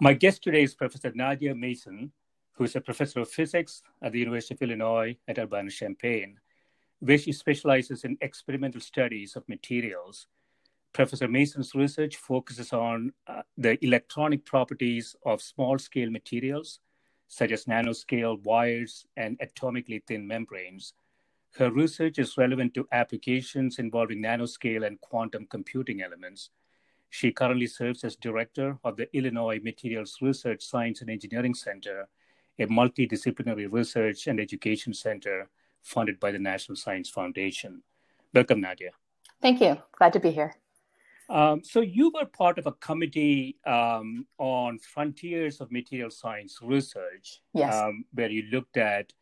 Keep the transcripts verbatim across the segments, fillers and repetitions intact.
My guest today is Professor Nadia Mason, who is a professor of physics at the University of Illinois at Urbana-Champaign, where she specializes in experimental studies of materials. Professor Mason's research focuses on uh, the electronic properties of small-scale materials, such as nanoscale wires and atomically thin membranes. Her research is relevant to applications involving nanoscale and quantum computing elements. She currently serves as director of the Illinois Materials Research, Science, and Engineering Center, a multidisciplinary research and education center funded by the National Science Foundation. Welcome, Nadia. Thank you. Glad to be here. Um, so you were part of a committee um, on frontiers of material science research, yes, um, where you looked at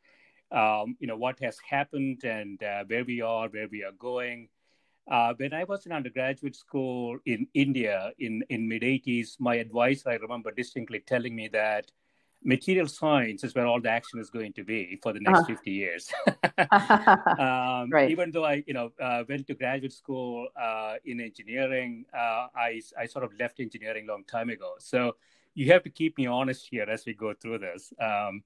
Um, you know, what has happened and uh, where we are, where we are going. Uh, when I was in undergraduate school in India in, in mid-eighties, my advisor, I remember distinctly telling me that material science is where all the action is going to be for the next uh-huh. fifty years. um, right. Even though I, you know, uh, went to graduate school uh, in engineering, uh, I, I sort of left engineering a long time ago. So you have to keep me honest here as we go through this. Um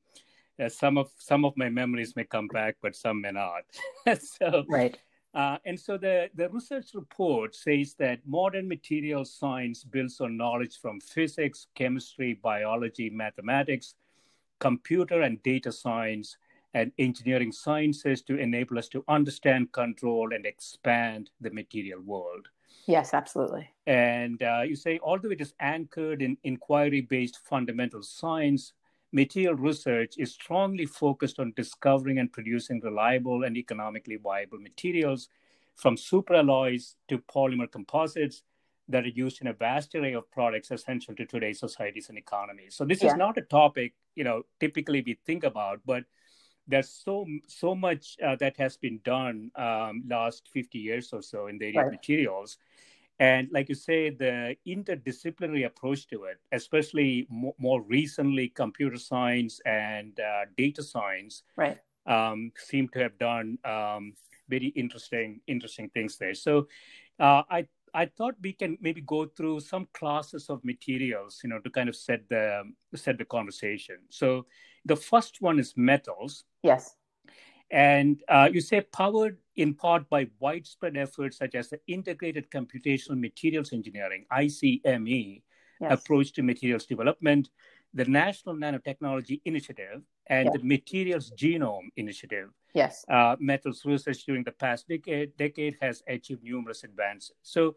Uh, some of some of my memories may come back, but some may not. so, right. Uh, and so the, the research report says that modern material science builds on knowledge from physics, chemistry, biology, mathematics, computer and data science, and engineering sciences to enable us to understand, control, and expand the material world. Yes, absolutely. And uh, you say, although it is anchored in inquiry-based fundamental science, material research is strongly focused on discovering and producing reliable and economically viable materials, from superalloys to polymer composites that are used in a vast array of products essential to today's societies and economies. So this yeah. is not a topic, you know, typically we think about, but there's so so much uh, that has been done um, last fifty years or so in the area right. of materials. And like you say, the interdisciplinary approach to it, especially mo- more recently, computer science and uh, data science right. um, seem to have done um, very interesting interesting things there. So uh, I I thought we can maybe go through some classes of materials, you know, to kind of set the set the conversation. So the first one is metals. Yes. And uh, you say powered in part by widespread efforts such as the Integrated Computational Materials Engineering, I C M E, yes. approach to materials development, the National Nanotechnology Initiative, and yes. the Materials Genome Initiative. Yes. Uh, metals research during the past decade, decade has achieved numerous advances. So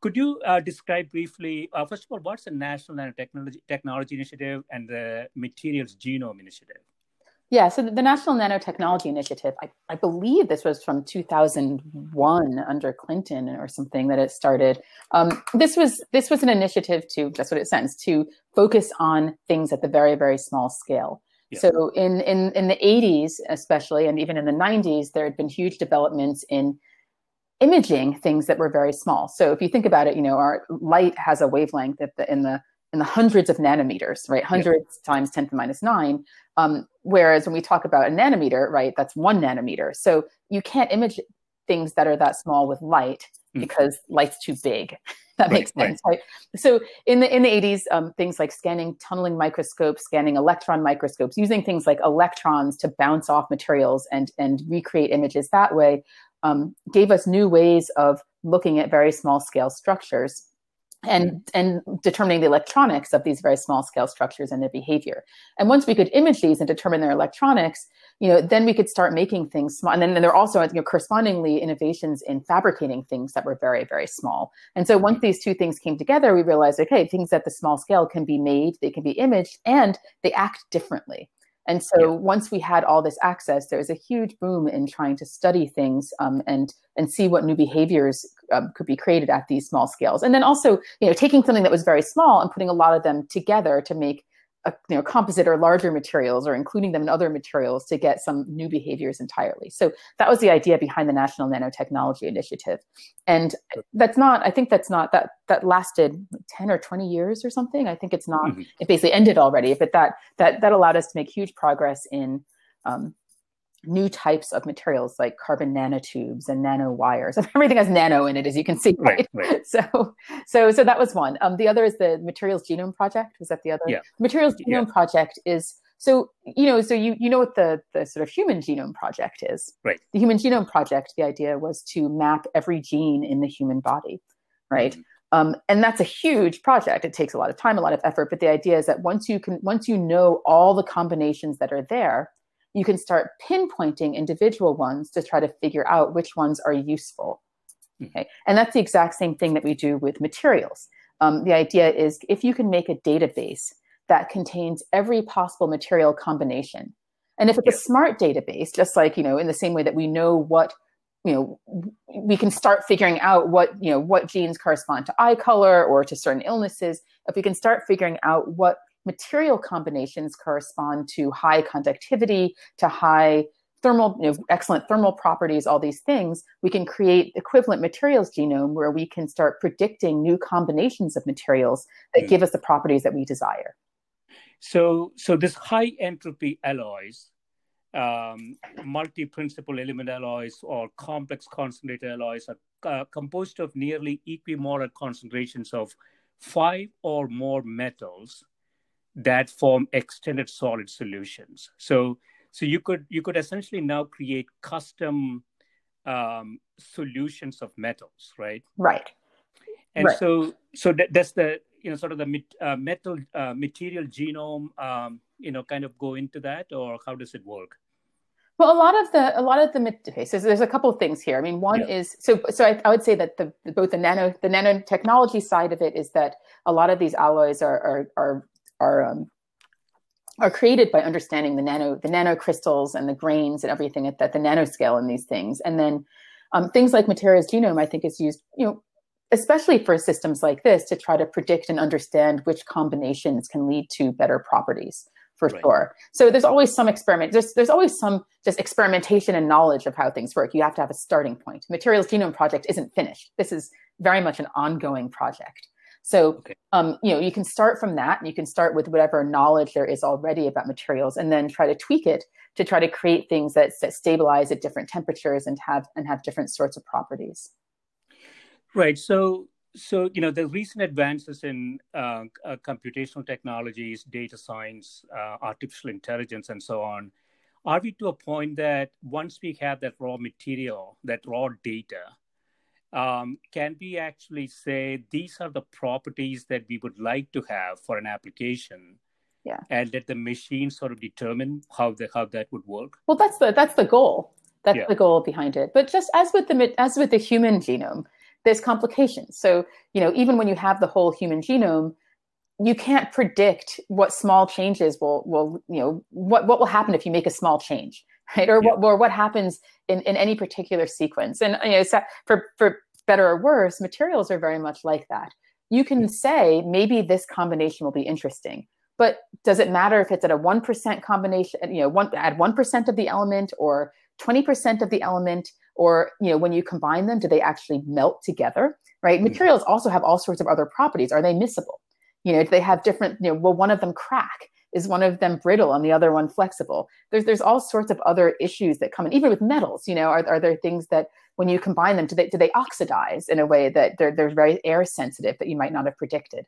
could you uh, describe briefly, uh, first of all, what's the National Nanotechnology Technology Initiative and the Materials Genome Initiative? Yeah, so the National Nanotechnology Initiative, I, I believe this was from two thousand one under Clinton or something that it started. Um, this was this was an initiative to, that's what it says, to focus on things at the very, very small scale. Yeah. So in, in, in the eighties, especially, and even in the nineties, there had been huge developments in imaging things that were very small. So if you think about it, you know, our light has a wavelength at the, in the in the hundreds of nanometers, right? Hundreds yeah. times ten to the minus nine. Um, whereas when we talk about a nanometer, right, that's one nanometer. So you can't image things that are that small with light mm. because light's too big. That right, makes sense, right. right? So in the in the eighties, um, things like scanning tunneling microscopes, scanning electron microscopes, using things like electrons to bounce off materials and and recreate images that way, um, gave us new ways of looking at very small scale structures, and mm. and determining the electronics of these very small scale structures and their behavior. And once we could image these and determine their electronics, you know, then we could start making things small. And then and there are also, you know, correspondingly innovations in fabricating things that were very, very small. And so once these two things came together, we realized, okay, things at the small scale can be made, they can be imaged, and they act differently. And so yeah. once we had all this access, there was a huge boom in trying to study things um, and and see what new behaviors um, could be created at these small scales. And then also, you know, taking something that was very small and putting a lot of them together to make a, you know, composite or larger materials, or including them in other materials to get some new behaviors entirely. So that was the idea behind the National Nanotechnology Initiative. And that's not, I think that's not, that that lasted ten or twenty years or something. I think it's not, mm-hmm. it basically ended already, but that, that, that allowed us to make huge progress in um, new types of materials like carbon nanotubes and nanowires. Everything has nano in it, as you can see. Right. right, right. So, so, so that was one. Um, the other is the Materials Genome Project. Was that the other? Yeah. The Materials Genome yeah. Project is so you know so you you know what the the sort of Human Genome Project is. Right. The Human Genome Project. The idea was to map every gene in the human body, right? Mm-hmm. Um, and that's a huge project. It takes a lot of time, a lot of effort. But the idea is that once you can, once you know all the combinations that are there, you can start pinpointing individual ones to try to figure out which ones are useful. Okay. And that's the exact same thing that we do with materials. Um, the idea is if you can make a database that contains every possible material combination, and if it's yeah. a smart database, just like, you know, in the same way that we know what, you know, we can start figuring out what, you know, what genes correspond to eye color or to certain illnesses. If we can start figuring out what material combinations correspond to high conductivity, to high thermal, you know, excellent thermal properties, all these things, we can create equivalent materials genome where we can start predicting new combinations of materials that mm. give us the properties that we desire. So, so this high entropy alloys, um, multi-principal element alloys or complex concentrated alloys are uh, composed of nearly equimolar concentrations of five or more metals that form extended solid solutions. So, so you could you could essentially now create custom um, solutions of metals, right? Right. And right. so, so that, that's the you know sort of the uh, metal uh, material genome. Um, you know, kind of go into that, or how does it work? Well, a lot of the a lot of the okay, so there's a couple of things here. I mean, one yeah. is so so I, I would say that the both the nano the nanotechnology side of it is that a lot of these alloys are are are Are, um, are created by understanding the nano the nanocrystals and the grains and everything at, at the nanoscale in these things. And then um, things like materials genome, I think, is used, you know, especially for systems like this to try to predict and understand which combinations can lead to better properties, for right. sure. So there's always some experiment. There's there's always some just experimentation and knowledge of how things work. You have to have a starting point. Materials Genome Project isn't finished. This is very much an ongoing project. So, okay. um, you know, you can start from that, and you can start with whatever knowledge there is already about materials, and then try to tweak it to try to create things that, that stabilize at different temperatures and have and have different sorts of properties. Right. So, so you know, the recent advances in uh, uh, computational technologies, data science, uh, artificial intelligence, and so on, are we to a point that once we have that raw material, that raw data, Um, can we actually say these are the properties that we would like to have for an application? Yeah. And let the machine sort of determine how the how that would work. Well, that's the that's the goal. That's yeah. the goal behind it. But just as with the as with the human genome, there's complications. So, you know, even when you have the whole human genome, you can't predict what small changes will will, you know, what, what will happen if you make a small change. Right? Or, yeah. what, or what happens in, in any particular sequence. And, you know, for, for better or worse, materials are very much like that. You can yeah. say, maybe this combination will be interesting, but does it matter if it's at a one percent combination, you know, one, at one percent of the element or twenty percent of the element, or, you know, when you combine them, do they actually melt together, right? Materials also have all sorts of other properties. Are they miscible? You know, do they have different, you know, will one of them crack? Is one of them brittle and the other one flexible? There's there's all sorts of other issues that come in, even with metals, you know, are, are there things that when you combine them, do they, do they oxidize in a way that they're, they're very air sensitive that you might not have predicted?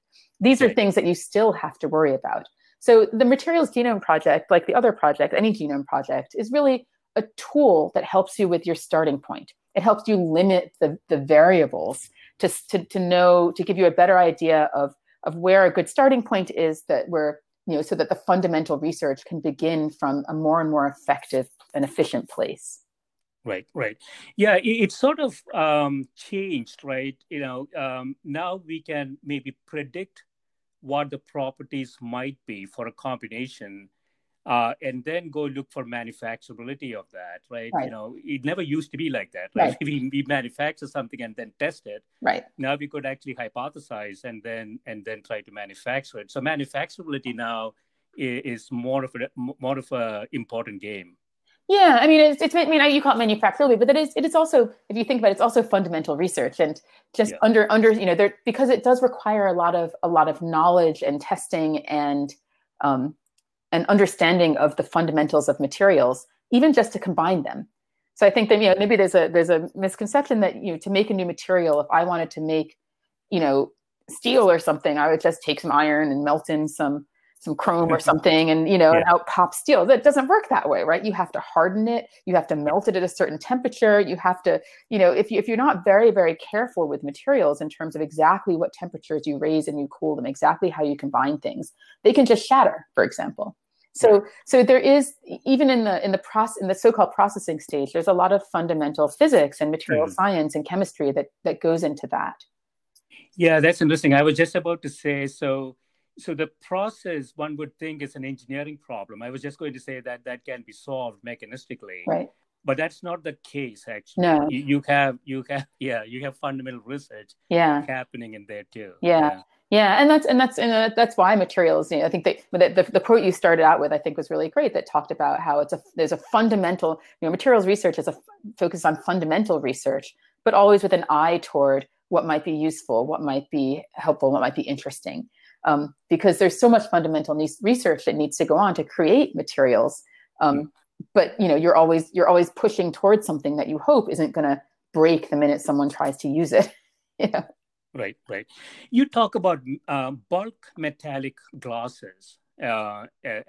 These are things that you still have to worry about. So the Materials Genome Project, like the other project, any genome project, is really a tool that helps you with your starting point. It helps you limit the, the variables to, to, to know, to give you a better idea of, of where a good starting point is that we're, you know, so that the fundamental research can begin from a more and more effective and efficient place. Right, right. Yeah, it, it sort of um, changed, right? You know, um, now we can maybe predict what the properties might be for a combination uh, and then go look for manufacturability of that, right? right? You know, it never used to be like that. Right? Right. We, we manufacture something and then test it. Right. Now we could actually hypothesize and then and then try to manufacture it. So manufacturability now is, is more of a more of a important game. Yeah, I mean, it's, it's I mean, you call it manufacturability, but it is it is also, if you think about it, it's also fundamental research, and just yeah. under under you know there because it does require a lot of a lot of knowledge and testing and um, an understanding of the fundamentals of materials, even just to combine them. So I think that you know maybe there's a there's a misconception that you know, to make a new material, if I wanted to make you know steel or something, I would just take some iron and melt in some. some chrome or something and, you know, yeah. and out pops steel. That doesn't work that way, right? You have to harden it. You have to melt it at a certain temperature. You have to, you know, if, you, if you're not very, very careful with materials in terms of exactly what temperatures you raise and you cool them, exactly how you combine things, they can just shatter, for example. So, yeah. so there is, even in the, in the process, in the so-called processing stage, there's a lot of fundamental physics and material mm. science and chemistry that, that goes into that. Yeah, that's interesting. I was just about to say, so So the process, one would think, is an engineering problem. I was just going to say that that can be solved mechanistically, right? But that's not the case, actually. No, you, you have you have yeah, you have fundamental research yeah. happening in there too. Yeah, yeah, yeah. and that's and that's and that's why materials. You know, I think that the, the the quote you started out with, I think, was really great. That talked about how it's a there's a fundamental you know materials research is a focus on fundamental research, but always with an eye toward what might be useful, what might be helpful, what might be interesting. Um, because there's so much fundamental ne- research that needs to go on to create materials, um, mm-hmm. but you know you're always you're always pushing towards something that you hope isn't going to break the minute someone tries to use it. yeah. Right, right. You talk about uh, bulk metallic glasses uh,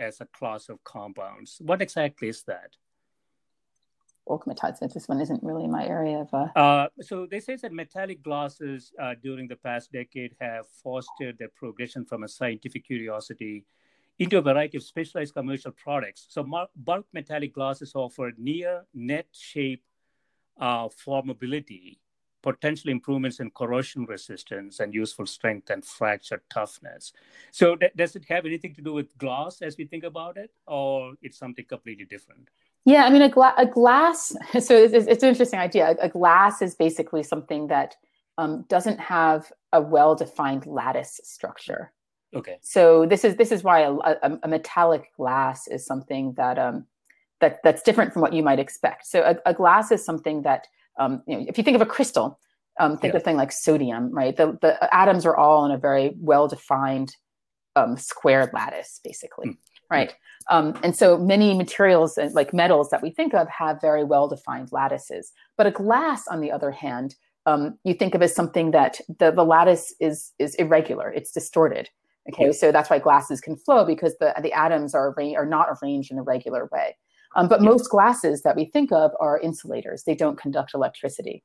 as a class of compounds. What exactly is that? Bulk metallics. This one isn't really my area of. Uh... Uh, so they say that metallic glasses uh, during the past decade have fostered their progression from a scientific curiosity into a variety of specialized commercial products. So bulk metallic glasses offer near net shape uh, formability, potential improvements in corrosion resistance, and useful strength and fracture toughness. So th- does it have anything to do with glass as we think about it, or it's something completely different? Yeah, I mean, a, gla- a glass, so it's, it's an interesting idea. A, a glass is basically something that um, doesn't have a well-defined lattice structure. Okay. So this is this is why a, a, a metallic glass is something that um, that that's different from what you might expect. So a, a glass is something that, um, you know, if you think of a crystal, um, think yeah. of a thing like sodium, right? The, the atoms are all in a very well-defined um, square lattice, basically. Mm. Right. Um, and so many materials like metals that we think of have very well-defined lattices. But a glass, on the other hand, um, you think of as something that the, the lattice is is irregular. It's distorted. Okay. So that's why glasses can flow because the, the atoms are, are not arranged in a regular way. Um, but most glasses that we think of are insulators. They don't conduct electricity.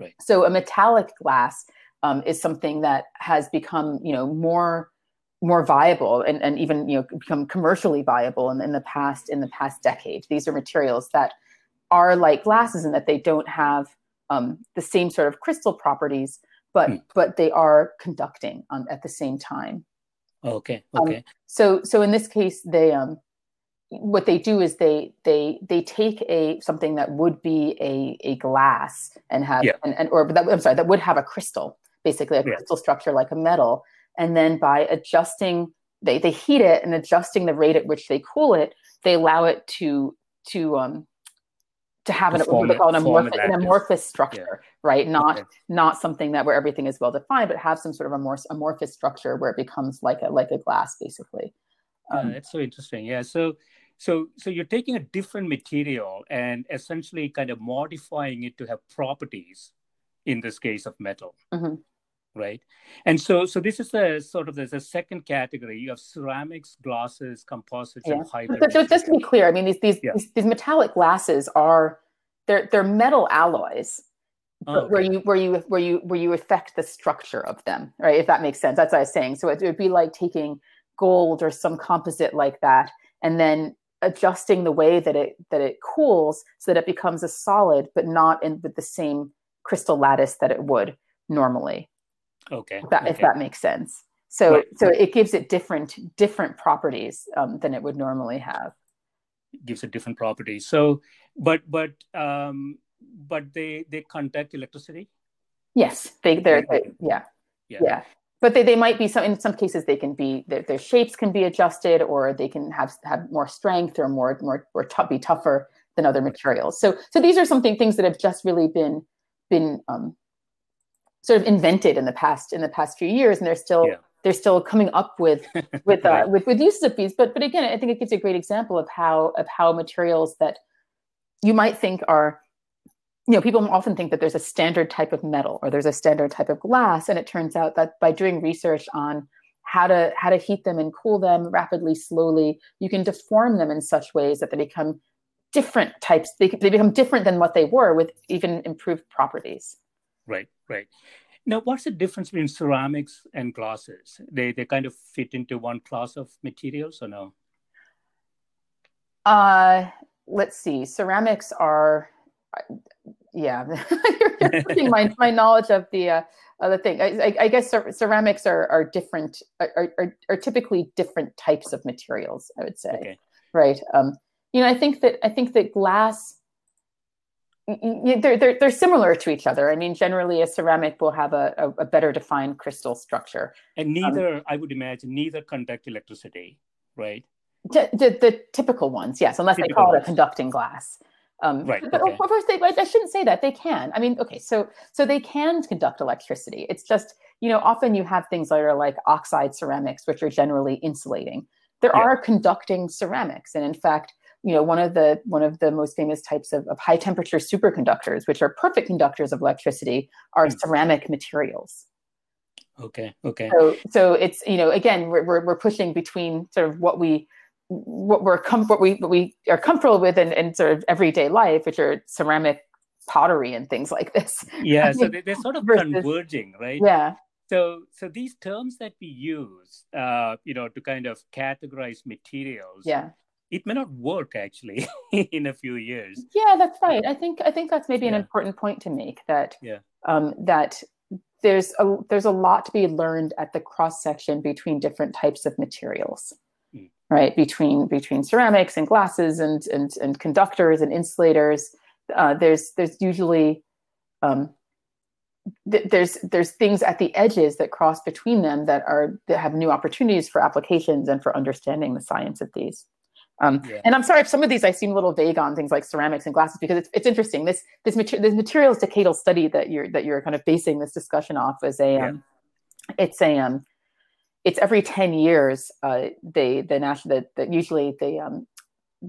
Right. So a metallic glass um, is something that has become, you know, more... more viable and, and even, you know, become commercially viable in, in the past, in the past decade. These are materials that are like glasses in that they don't have um, the same sort of crystal properties, but, mm. but they are conducting um, at the same time. Okay. Okay. Um, so, so in this case, they, um, what they do is they, they, they take a, something that would be a, a glass and have, yeah. and, and, or that, I'm sorry, that would have a crystal, basically a yeah. crystal structure like a metal. And then by adjusting, they, they heat it and adjusting the rate at which they cool it, they allow it to to um, to have an, what we call an amorphous, an amorphous structure, yeah. right? Not okay. not something that where everything is well defined, but have some sort of amorphous amorphous structure where it becomes like a like a glass, basically. Um, uh, that's so interesting. Yeah. So so so you're taking a different material and essentially kind of modifying it to have properties, in this case of metal, mm-hmm. right? And so so this is a sort of there's a second category. You have ceramics, glasses, composites, yeah. and hybrids. So, so just to be clear, I mean these these, yeah. these these metallic glasses are they're they're metal alloys. Oh, okay. Where you where you where you where you affect the structure of them, right? If that makes sense, that's what I was saying. So it, it would be like taking gold or some composite like that, and then adjusting the way that it that it cools so that it becomes a solid, but not in with the same crystal lattice that it would normally. Okay. If that, okay. If that makes sense. So right. so it gives it different different properties um, than it would normally have. It gives it different properties. So, but but. Um... But they they conduct electricity. Yes, they they're they, yeah. yeah yeah. But they they might be some in some cases they can be their, their shapes can be adjusted, or they can have have more strength or more more or t- be tougher than other materials. So so these are something things that have just really been been um, sort of invented in the past in the past few years, and they're still yeah. they're still coming up with with, right. uh, with with uses of these. But but again, I think it gives a great example of how of how materials that you might think are you know, people often think that there's a standard type of metal or there's a standard type of glass. And it turns out that by doing research on how to how to heat them and cool them rapidly, slowly, you can deform them in such ways that they become different types. They, they become different than what they were with even improved properties. Right, right. Now, what's the difference between ceramics and glasses? They, they kind of fit into one class of materials or no? Uh, let's see. Ceramics are... Yeah, my my knowledge of the uh, other thing. I, I guess ceramics are are different are, are are typically different types of materials. I would say, okay. right? Um, you know, I think that I think that glass. They're they're they're similar to each other. I mean, generally, a ceramic will have a a, a better defined crystal structure. And neither, um, I would imagine, neither conduct electricity, right? The the, the typical ones, yes, unless typical they call ones. It a conducting glass. Um, right. But, okay. Of course, they, I shouldn't say that. They can. I mean, okay, so so they can conduct electricity. It's just, you know, often you have things that are like oxide ceramics, which are generally insulating. There yeah. are conducting ceramics. And in fact, you know, one of the one of the most famous types of, of high temperature superconductors, which are perfect conductors of electricity, are mm. ceramic materials. Okay, okay. So, so it's, you know, again, we're, we're, we're pushing between sort of what we what we're com- what we what we are comfortable with in, in sort of everyday life, which are ceramic pottery and things like this. Yeah, so they, they're sort of versus, converging, right? Yeah. So so these terms that we use, uh, you know, to kind of categorize materials, yeah. it may not work actually in a few years. Yeah, that's right. I think I think that's maybe an yeah. important point to make that yeah. um, that there's a there's a lot to be learned at the cross section between different types of materials. Right between between ceramics and glasses and and and conductors and insulators, uh, there's there's usually um, th- there's there's things at the edges that cross between them that are that have new opportunities for applications and for understanding the science of these. Um, yeah. And I'm sorry if some of these I seem a little vague on things like ceramics and glasses because it's it's interesting. This this mater- this materials decadal study that you're that you're kind of basing this discussion off is a yeah. um, it's a um, It's every ten years. Uh, they, the national, that usually the um,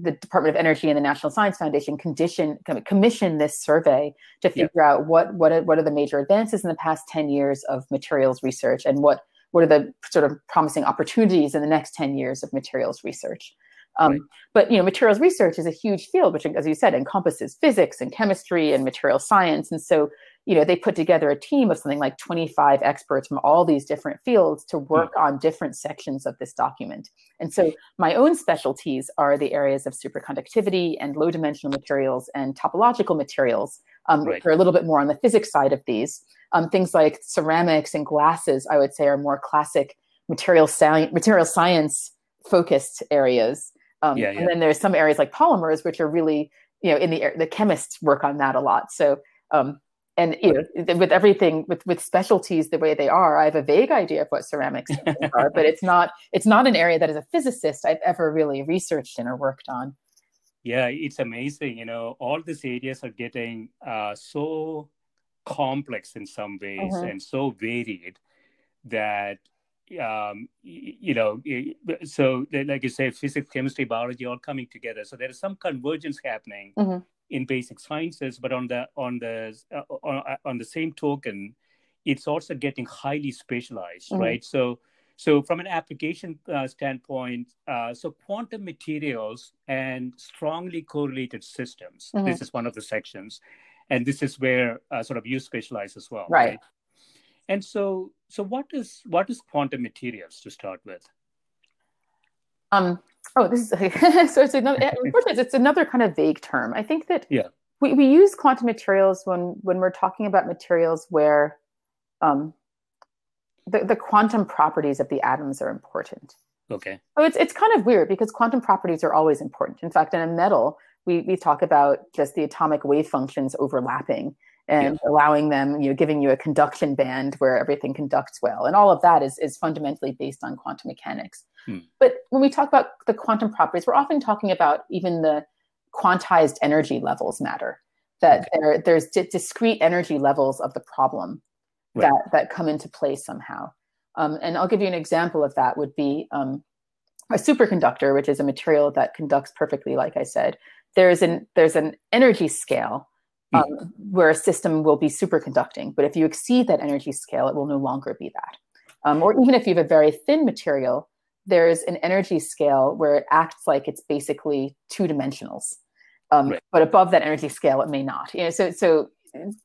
the Department of Energy and the National Science Foundation condition commission this survey to figure yeah. out what what are, what are the major advances in the past ten years of materials research, and what what are the sort of promising opportunities in the next ten years of materials research. Um, right. But you know, materials research is a huge field, which, as you said, encompasses physics and chemistry and material science, and so. You know, they put together a team of something like twenty-five experts from all these different fields to work mm. on different sections of this document. And so my own specialties are the areas of superconductivity and low dimensional materials and topological materials, um, right. which are a little bit more on the physics side of these. Um, things like ceramics and glasses, I would say, are more classic material, sci- material science focused areas. Um, yeah, yeah. And then there's some areas like polymers, which are really, you know, in the the chemists work on that a lot. So, um, And you know, with everything, with, with specialties the way they are, I have a vague idea of what ceramics are, but it's not it's not an area that as a physicist I've ever really researched in or worked on. Yeah, it's amazing. You know, all these areas are getting uh, so complex in some ways uh-huh. and so varied that, um, you know, so like you say, physics, chemistry, biology, all coming together. So there is some convergence happening uh-huh. in basic sciences, but on the on the uh, on, on the same token, it's also getting highly specialized, uh-huh. right? So. So from an application uh, standpoint, uh, so quantum materials and strongly correlated systems, mm-hmm. this is one of the sections. And this is where uh, sort of you specialize as well. Right. right? And so so what is what is quantum materials to start with? Um, oh, this is, so it's another, unfortunately, it's another kind of vague term. I think that yeah. we, we use quantum materials when, when we're talking about materials where, um, The, the quantum properties of the atoms are important. Okay. So it's it's kind of weird because quantum properties are always important. In fact, in a metal, we we talk about just the atomic wave functions overlapping and yeah. allowing them, you know, giving you a conduction band where everything conducts well. And all of that is is fundamentally based on quantum mechanics. Hmm. But when we talk about the quantum properties, we're often talking about even the quantized energy levels matter, that okay. there there's d- discrete energy levels of the problem. Right. That, that come into play somehow. Um, and I'll give you an example of that would be um, a superconductor, which is a material that conducts perfectly, like I said. There's an, there's an energy scale um, mm. where a system will be superconducting, but if you exceed that energy scale, it will no longer be that. Um, or even if you have a very thin material, there's an energy scale where it acts like it's basically two-dimensionals. Um, right. But above that energy scale, it may not. You know, so so.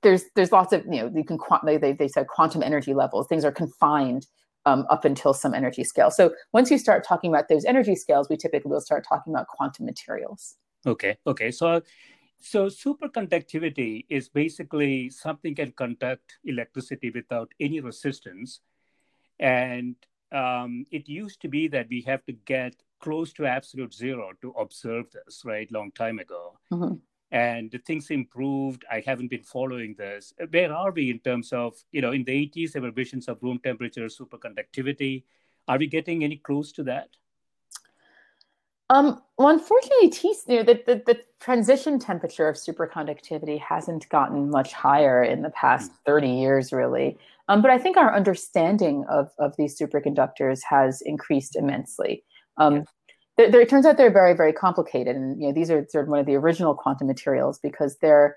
There's there's lots of, you know, you can quant- they, they, they said quantum energy levels. Things are confined um, up until some energy scale. So once you start talking about those energy scales, we typically will start talking about quantum materials. Okay, okay. So so superconductivity is basically something can conduct electricity without any resistance. And um, it used to be that we have to get close to absolute zero to observe this, right? Long time ago. Mm-hmm. And the things improved. I haven't been following this. Where are we in terms of, you know, in the eighties, there were visions of room temperature, superconductivity. Are we getting any close to that? Um, well, unfortunately, T, you know, the, the, the transition temperature of superconductivity hasn't gotten much higher in the past thirty years, really. Um, but I think our understanding of, of these superconductors has increased immensely. Um, yeah. They're, they're, it turns out they're very, very complicated, and you know these are sort of one of the original quantum materials because they're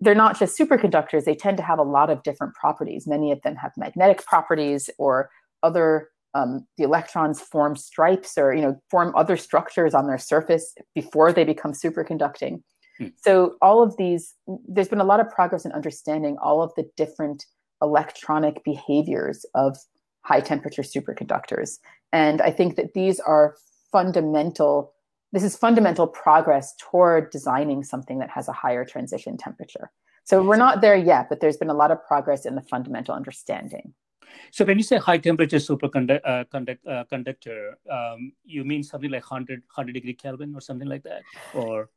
they're not just superconductors. They tend to have a lot of different properties. Many of them have magnetic properties, or other um, the electrons form stripes, or you know form other structures on their surface before they become superconducting. Hmm. So all of these, there's been a lot of progress in understanding all of the different electronic behaviors of high temperature superconductors, and I think that these are fundamental, this is fundamental progress toward designing something that has a higher transition temperature. So we're not there yet, but there's been a lot of progress in the fundamental understanding. So when you say high temperature superconductor, uh, conduct, uh, conductor, um, you mean something like one hundred, one hundred degree Kelvin or something like that? Or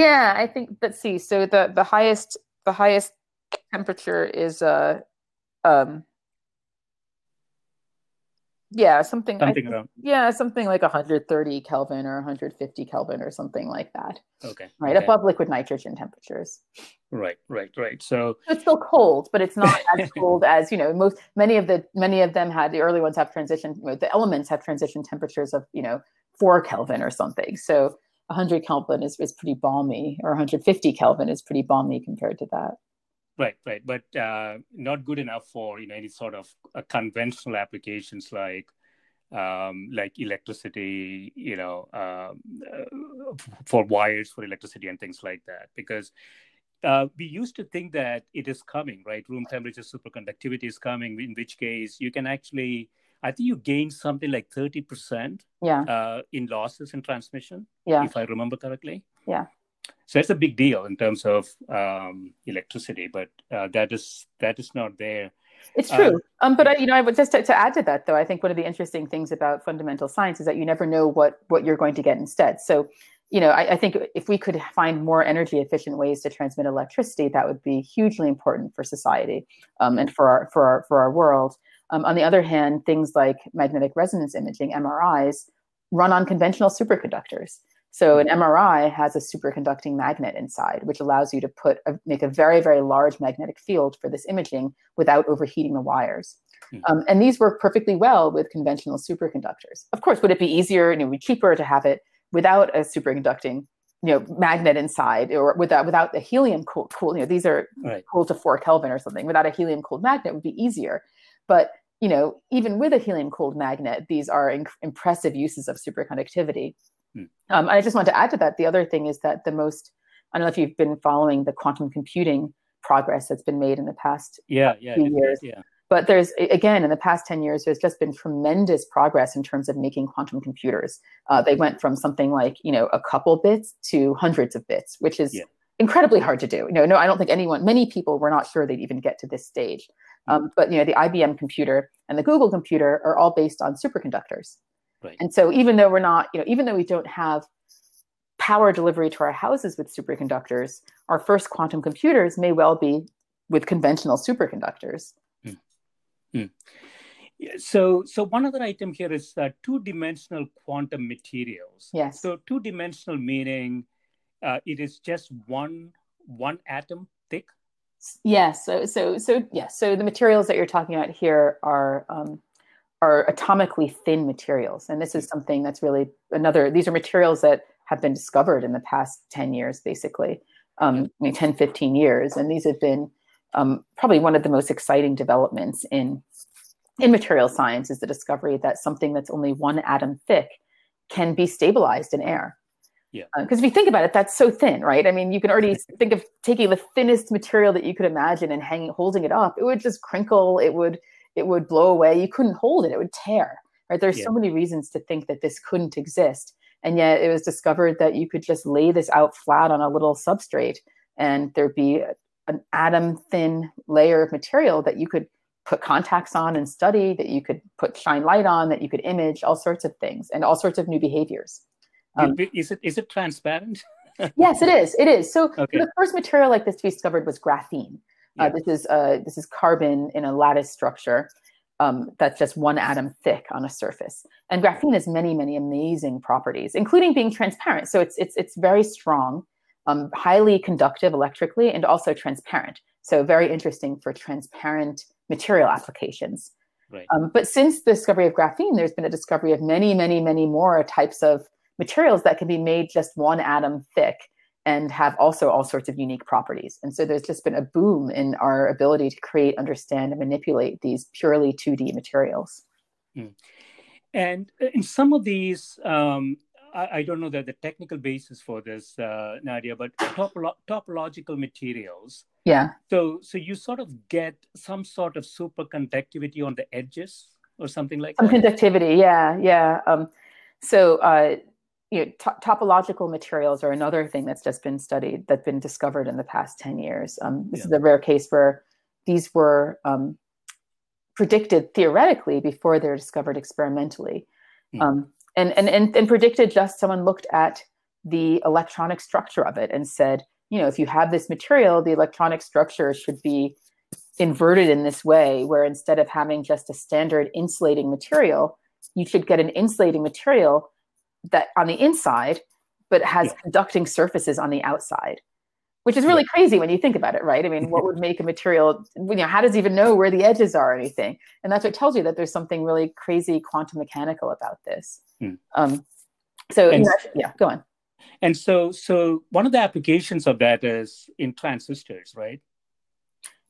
yeah, I think, let's see. So the, the highest the highest temperature is uh, um, Yeah, something, something think, around. Yeah, something like one hundred thirty Kelvin or one hundred fifty Kelvin or something like that. Okay. Right, okay. Above liquid nitrogen temperatures. Right, right, right. So it's still cold, but it's not as cold as, you know, most many of the many of them had the early ones have transition, the elements have transition temperatures of, you know, four Kelvin or something. So one hundred Kelvin is, is pretty balmy, or one hundred fifty Kelvin is pretty balmy compared to that. Right, right, but uh, not good enough for you know any sort of uh, conventional applications like um, like electricity, you know, um, uh, for wires for electricity and things like that. Because uh, we used to think that it is coming, right? Room temperature superconductivity is coming. In which case, you can actually, I think, you gain something like thirty percent yeah. uh, in losses in transmission, yeah. if I remember correctly. Yeah. So that's a big deal in terms of um, electricity, but uh, that is that is not there. It's true. Um, um, but I, you know, I would just to, to add to that, though, I think one of the interesting things about fundamental science is that you never know what what you're going to get instead. So, you know, I, I think if we could find more energy efficient ways to transmit electricity, that would be hugely important for society um, and for our for our for our world. Um, on the other hand, things like magnetic resonance imaging, M R Is, run on conventional superconductors. So an M R I has a superconducting magnet inside, which allows you to put a, make a very, very large magnetic field for this imaging without overheating the wires. Mm. Um, and these work perfectly well with conventional superconductors. Of course, would it be easier and it would be cheaper to have it without a superconducting you know, magnet inside, or without without the helium cool, cool you know, these are right. cool to four Kelvin or something. Without a helium cooled magnet, it would be easier. But you know, even with a helium cooled magnet, these are inc impressive uses of superconductivity. Um, and I just want to add to that, the other thing is that the most, I don't know if you've been following the quantum computing progress that's been made in the past yeah, yeah, few years, yeah. but there's, again, in the past ten years, there's just been tremendous progress in terms of making quantum computers. Uh, they went from something like, you know, a couple bits to hundreds of bits, which is yeah. incredibly hard to do. You know, no, I don't think anyone, many people were not sure they'd even get to this stage. Um, but, you know, the I B M computer and the Google computer are all based on superconductors. Right. And so even though we're not, you know, even though we don't have power delivery to our houses with superconductors, our first quantum computers may well be with conventional superconductors. Mm. Mm. Yeah, so, so one other item here is uh, two-dimensional quantum materials. Yes. So two-dimensional meaning uh, it is just one one atom thick? Yes. So, so, so, yeah. So the materials that you're talking about here are... Um, are atomically thin materials. And this is something that's really another, these are materials that have been discovered in the past ten years, basically, um, I mean, ten, fifteen years. And these have been um, probably one of the most exciting developments in, in material science is the discovery that something that's only one atom thick can be stabilized in air. Yeah. Because uh, if you think about it, that's so thin, right? I mean, you can already think of taking the thinnest material that you could imagine and hanging, holding it up, it would just crinkle, it would it would blow away. You couldn't hold it. It would tear, right? There's yeah. so many reasons to think that this couldn't exist. And yet it was discovered that you could just lay this out flat on a little substrate and there'd be a, an atom thin layer of material that you could put contacts on and study, that you could put shine light on, that you could image, all sorts of things and all sorts of new behaviors. Um, is it, is it transparent? Yes, it is. It is. So okay. the first material like this to be discovered was graphene. Uh, this is uh, this is carbon in a lattice structure um, that's just one atom thick on a surface. And graphene has many, many amazing properties, including being transparent. So it's it's it's very strong, um, highly conductive electrically, and also transparent. So very interesting for transparent material applications. Right. Um, but since the discovery of graphene, there's been a discovery of many, many, many more types of materials that can be made just one atom thick and have also all sorts of unique properties. And so there's just been a boom in our ability to create, understand, and manipulate these purely two D materials. Mm. And in some of these, um, I, I don't know the, the technical basis for this, uh, Nadia, but topolo topological materials. Yeah. So, so you sort of get some sort of superconductivity on the edges or something like some that? Some conductivity, yeah, yeah. Um, so, uh, You know, to topological materials are another thing that's just been studied, that's been discovered in the past ten years. Um, this yeah. is a rare case where these were um, predicted theoretically before they were discovered experimentally. Mm. Um, and, and, and, and predicted just someone looked at the electronic structure of it and said, you know, if you have this material, the electronic structure should be inverted in this way, where instead of having just a standard insulating material, you should get an insulating material that on the inside, but has yeah. conducting surfaces on the outside, which is really yeah. crazy when you think about it, right? I mean, what would make a material, you know, how does it even know where the edges are or anything? And that's what tells you that there's something really crazy quantum mechanical about this. Hmm. Um, so and, yeah, go on. And so, so one of the applications of that is in transistors, right?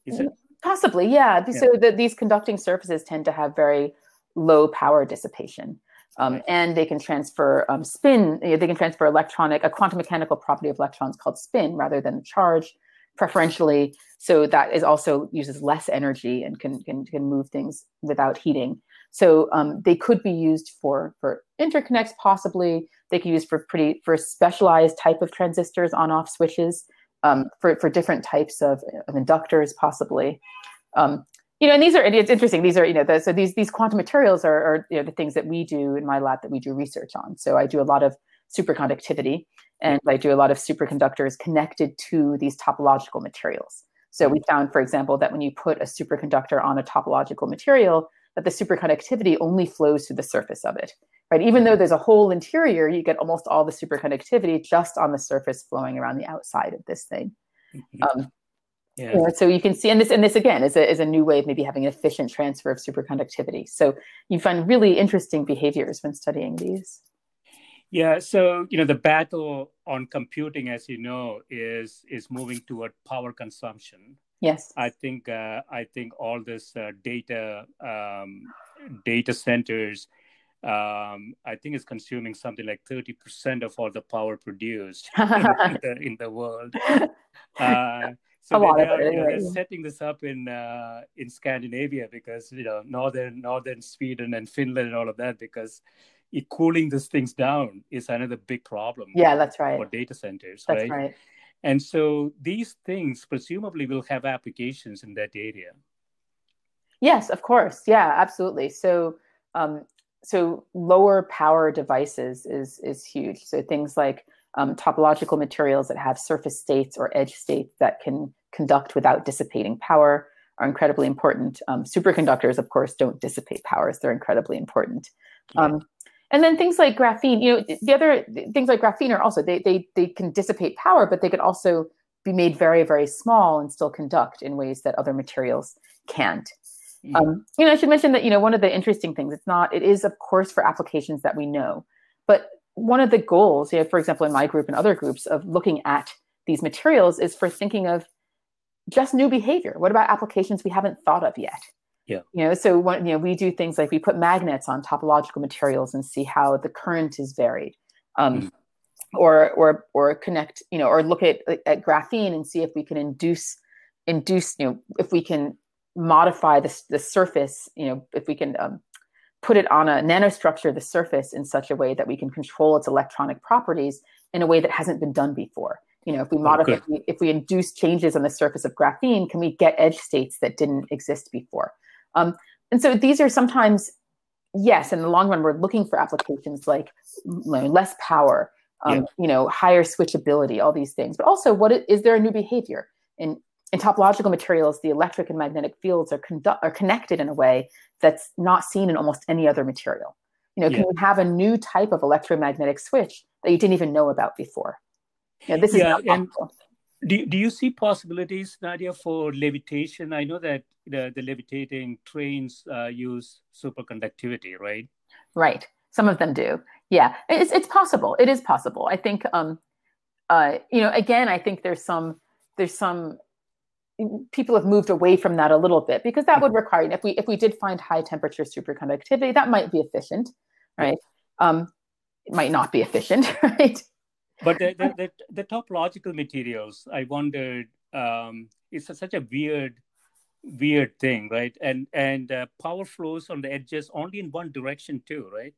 Is it? Possibly, yeah. yeah. So the, these conducting surfaces tend to have very low power dissipation. Um, and they can transfer um, spin, you know, they can transfer electronic, a quantum mechanical property of electrons called spin rather than charge, preferentially. So that is also uses less energy and can, can, can move things without heating. So um, they could be used for, for interconnects possibly. They can be used for pretty, for specialized type of transistors on off switches, um, for, for different types of, of inductors possibly. Um, You know, and these are, and it's interesting, these are, you know, the, so these these quantum materials are, are, you know, the things that we do in my lab that we do research on. So I do a lot of superconductivity and I do a lot of superconductors connected to these topological materials. So we found, for example, that when you put a superconductor on a topological material, that the superconductivity only flows through the surface of it. right? Even though there's a whole interior, you get almost all the superconductivity just on the surface flowing around the outside of this thing. Mm-hmm. um, yeah. You know, so you can see, and this, and this again is a, is a new way of maybe having an efficient transfer of superconductivity. So you find really interesting behaviors when studying these. Yeah, so, you know, the battle on computing, as you know, is is moving toward power consumption. Yes, I think uh, I think all this uh, data um, data centers, um, I think, is consuming something like thirty percent of all the power produced in, the, in the world. Uh, so they are, it, you know, right? They're setting this up in uh, in Scandinavia because, you know, northern northern Sweden and Finland and all of that, because it, cooling these things down is another big problem. Yeah, that's right. For data centers, that's right? right. And so these things presumably will have applications in that area. Yes, of course. Yeah, absolutely. So, um, so lower power devices is is huge. So things like um, topological materials that have surface states or edge states that can conduct without dissipating power are incredibly important. Um, superconductors, of course, don't dissipate power, so they're incredibly important. Yeah. Um, And then things like graphene, you know, the other things like graphene are also, they, they, they can dissipate power, but they can also be made very, very small and still conduct in ways that other materials can't. Mm-hmm. Um, you know, I should mention that, you know, one of the interesting things, it's not, it is, of course, for applications that we know, but one of the goals, you know, for example, in my group and other groups of looking at these materials is for thinking of just new behavior. What about applications we haven't thought of yet? Yeah. You know, so when, you know, we do things like we put magnets on topological materials and see how the current is varied, um, mm. or or or connect, you know, or look at at graphene and see if we can induce induce, you know, if we can modify the the surface, you know, if we can um, put it on a nanostructure, the surface in such a way that we can control its electronic properties in a way that hasn't been done before. You know, if we modify, okay. if, we, if we induce changes on the surface of graphene, can we get edge states that didn't exist before? Um, and so these are sometimes, yes, in the long run, we're looking for applications like less power, um, yeah. you know, higher switchability, all these things. But also, what is, is there a new behavior? In, in topological materials, the electric and magnetic fields are, conduct, are connected in a way that's not seen in almost any other material. You know, yeah. can we have a new type of electromagnetic switch that you didn't even know about before? You know, this yeah, is not and do, do you see possibilities, Nadia, for levitation? I know that The, the levitating trains uh, use superconductivity, right? Right. Some of them do. Yeah, it's it's possible. It is possible. I think, um, uh, you know, again, I think there's some there's some people have moved away from that a little bit because that would require, if we if we did find high temperature superconductivity, that might be efficient, right? Um, it might not be efficient, right? But the the, the, the topological materials, I wondered, um, it's a, such a weird. weird thing, right? And and uh, power flows on the edges only in one direction too, right?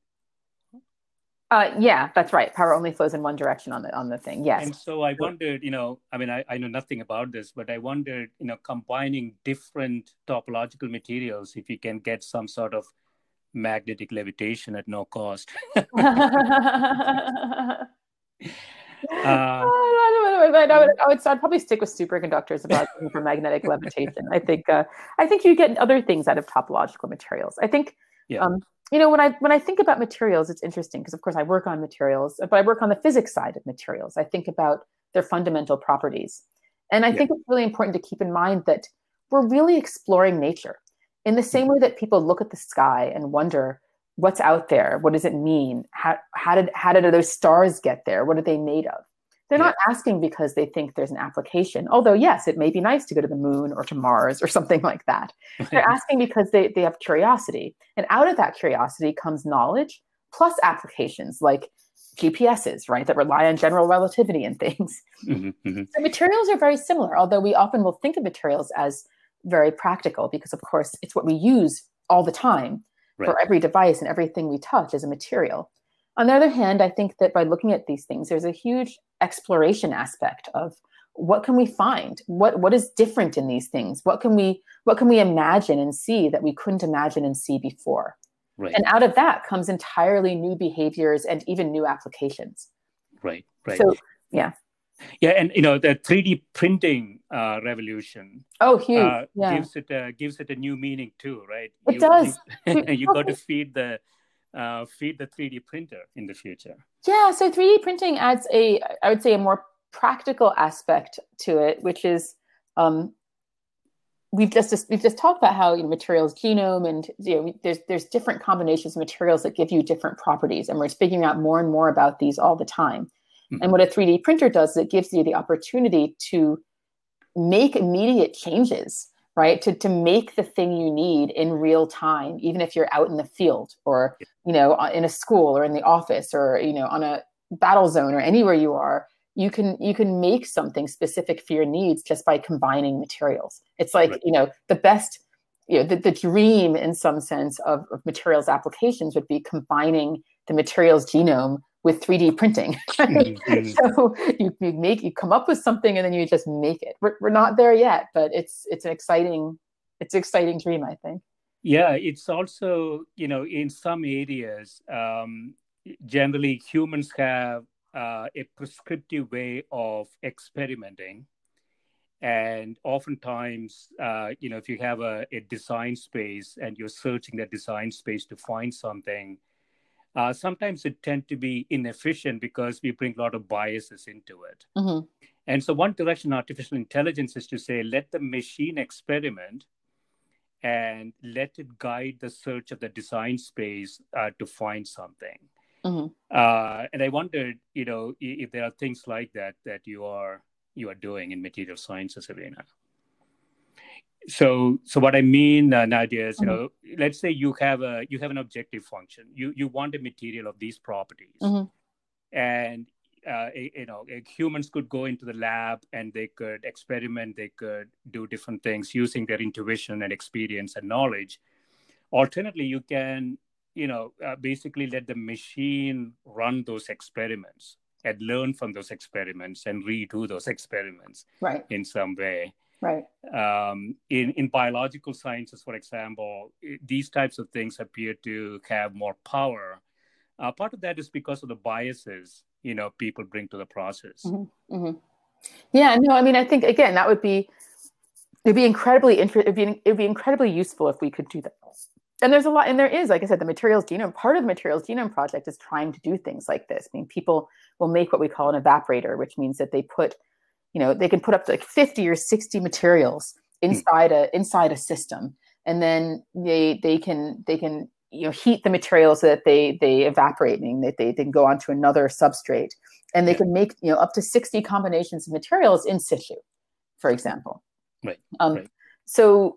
Uh, yeah, that's right. Power only flows in one direction on the on the thing. Yes. And so I wondered, you know, I mean, I, I know nothing about this, but I wondered, you know, combining different topological materials, if you can get some sort of magnetic levitation at no cost. Um, I, would, I, would, I would I'd probably stick with superconductors about for magnetic levitation. I think uh, I think you get other things out of topological materials. I think yeah. um, you know when I when I think about materials, it's interesting because of course I work on materials, but I work on the physics side of materials. I think about their fundamental properties, and I yeah. think it's really important to keep in mind that we're really exploring nature in the same way that people look at the sky and wonder. What's out there? What does it mean? How, how did how did those stars get there? What are they made of? They're yeah. not asking because they think there's an application. Although, yes, it may be nice to go to the moon or to Mars or something like that. They're asking because they, they have curiosity. And out of that curiosity comes knowledge plus applications like G P Ses, right, that rely on general relativity and things. Mm-hmm, mm-hmm. So materials are very similar, although we often will think of materials as very practical because, of course, it's what we use all the time. Right. For every device and everything we touch is a material. On the other hand, I think that by looking at these things, there's a huge exploration aspect of what can we find? What, what is different in these things? What can we, what can we imagine and see that we couldn't imagine and see before? Right. And out of that comes entirely new behaviors and even new applications. Right, right. So, yeah. Yeah, and you know the three D printing uh, revolution. Oh, huge! Uh, yeah. Gives it a, gives it a new meaning too, right? It you, does. You, you got to feed the uh, feed the three D printer in the future? Yeah, so three D printing adds a, I would say, a more practical aspect to it, which is um, we've just we've just talked about how, you know, materials genome and, you know, there's there's different combinations of materials that give you different properties, and we're figuring out more and more about these all the time. Mm-hmm. And what a three D printer does is it gives you the opportunity to make immediate changes, right? To, to make the thing you need in real time, even if you're out in the field or, you know, in a school or in the office or, you know, on a battle zone or anywhere you are, you can, you can make something specific for your needs just by combining materials. It's like, right. you know, the best, you know, the, the dream in some sense of, of materials applications would be combining the materials genome with three D printing. Right? Mm-hmm. So you, you make, you come up with something and then you just make it. We're, we're not there yet, but it's, it's an exciting, it's an exciting dream, I think. Yeah. It's also, you know, in some areas, um, generally humans have uh, a prescriptive way of experimenting. And oftentimes, uh, you know, if you have a, a design space and you're searching that design space to find something, Uh, sometimes it tends to be inefficient because we bring a lot of biases into it. Mm-hmm. And so one direction artificial intelligence is to say, let the machine experiment and let it guide the search of the design space uh, to find something. Mm-hmm. Uh, and I wondered, you know, if there are things like that that you are you are doing in material sciences arena. So, so what I mean, uh, Nadia, is, you mm-hmm. know, let's say you have a you have an objective function. You you want a material of these properties, mm-hmm. and uh, a, you know, a, humans could go into the lab and they could experiment. They could do different things using their intuition and experience and knowledge. Alternatively, you can, you know, uh, basically let the machine run those experiments and learn from those experiments and redo those experiments, right, in some way. Right. Um, in, in biological sciences, for example, it, these types of things appear to have more power. Uh, part of that is because of the biases, you know, people bring to the process. Mm-hmm. Mm-hmm. Yeah, no, I mean, I think, again, that would be, it'd be incredibly interesting. It'd be, it'd be incredibly useful if we could do that. And there's a lot, and there is, like I said, the Materials Genome, part of the Materials Genome Project is trying to do things like this. I mean, people will make what we call an evaporator, which means that they put, you know, they can put up to like fifty or sixty materials inside a inside a system, and then they they can they can you know, heat the materials so that they they evaporate, meaning that they can go onto another substrate, and they can make, you know, up to sixty combinations of materials in situ, for example. Right. Um, right. So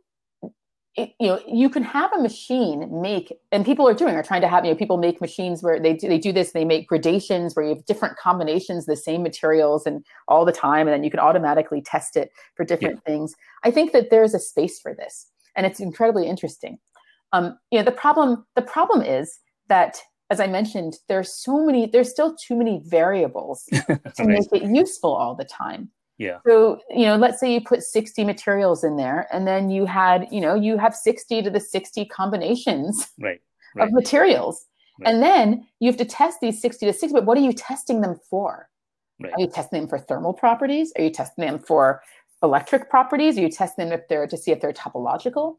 it, you know, you can have a machine make, and people are doing are trying to have, you know, people make machines where they do, they do this, they make gradations where you have different combinations of the same materials and all the time, and then you can automatically test it for different yeah. things. I think that there's a space for this, and it's incredibly interesting. Um, you know, the problem the problem is that, as I mentioned, there's so many there's still too many variables to make it useful all the time. Yeah. So, you know, let's say you put sixty materials in there, and then you had, you know, you have sixty to the sixty combinations right, right. of materials. Right. And then you have to test these sixty to sixty, but what are you testing them for? Right. Are you testing them for thermal properties? Are you testing them for electric properties? Are you testing them if they're to see if they're topological?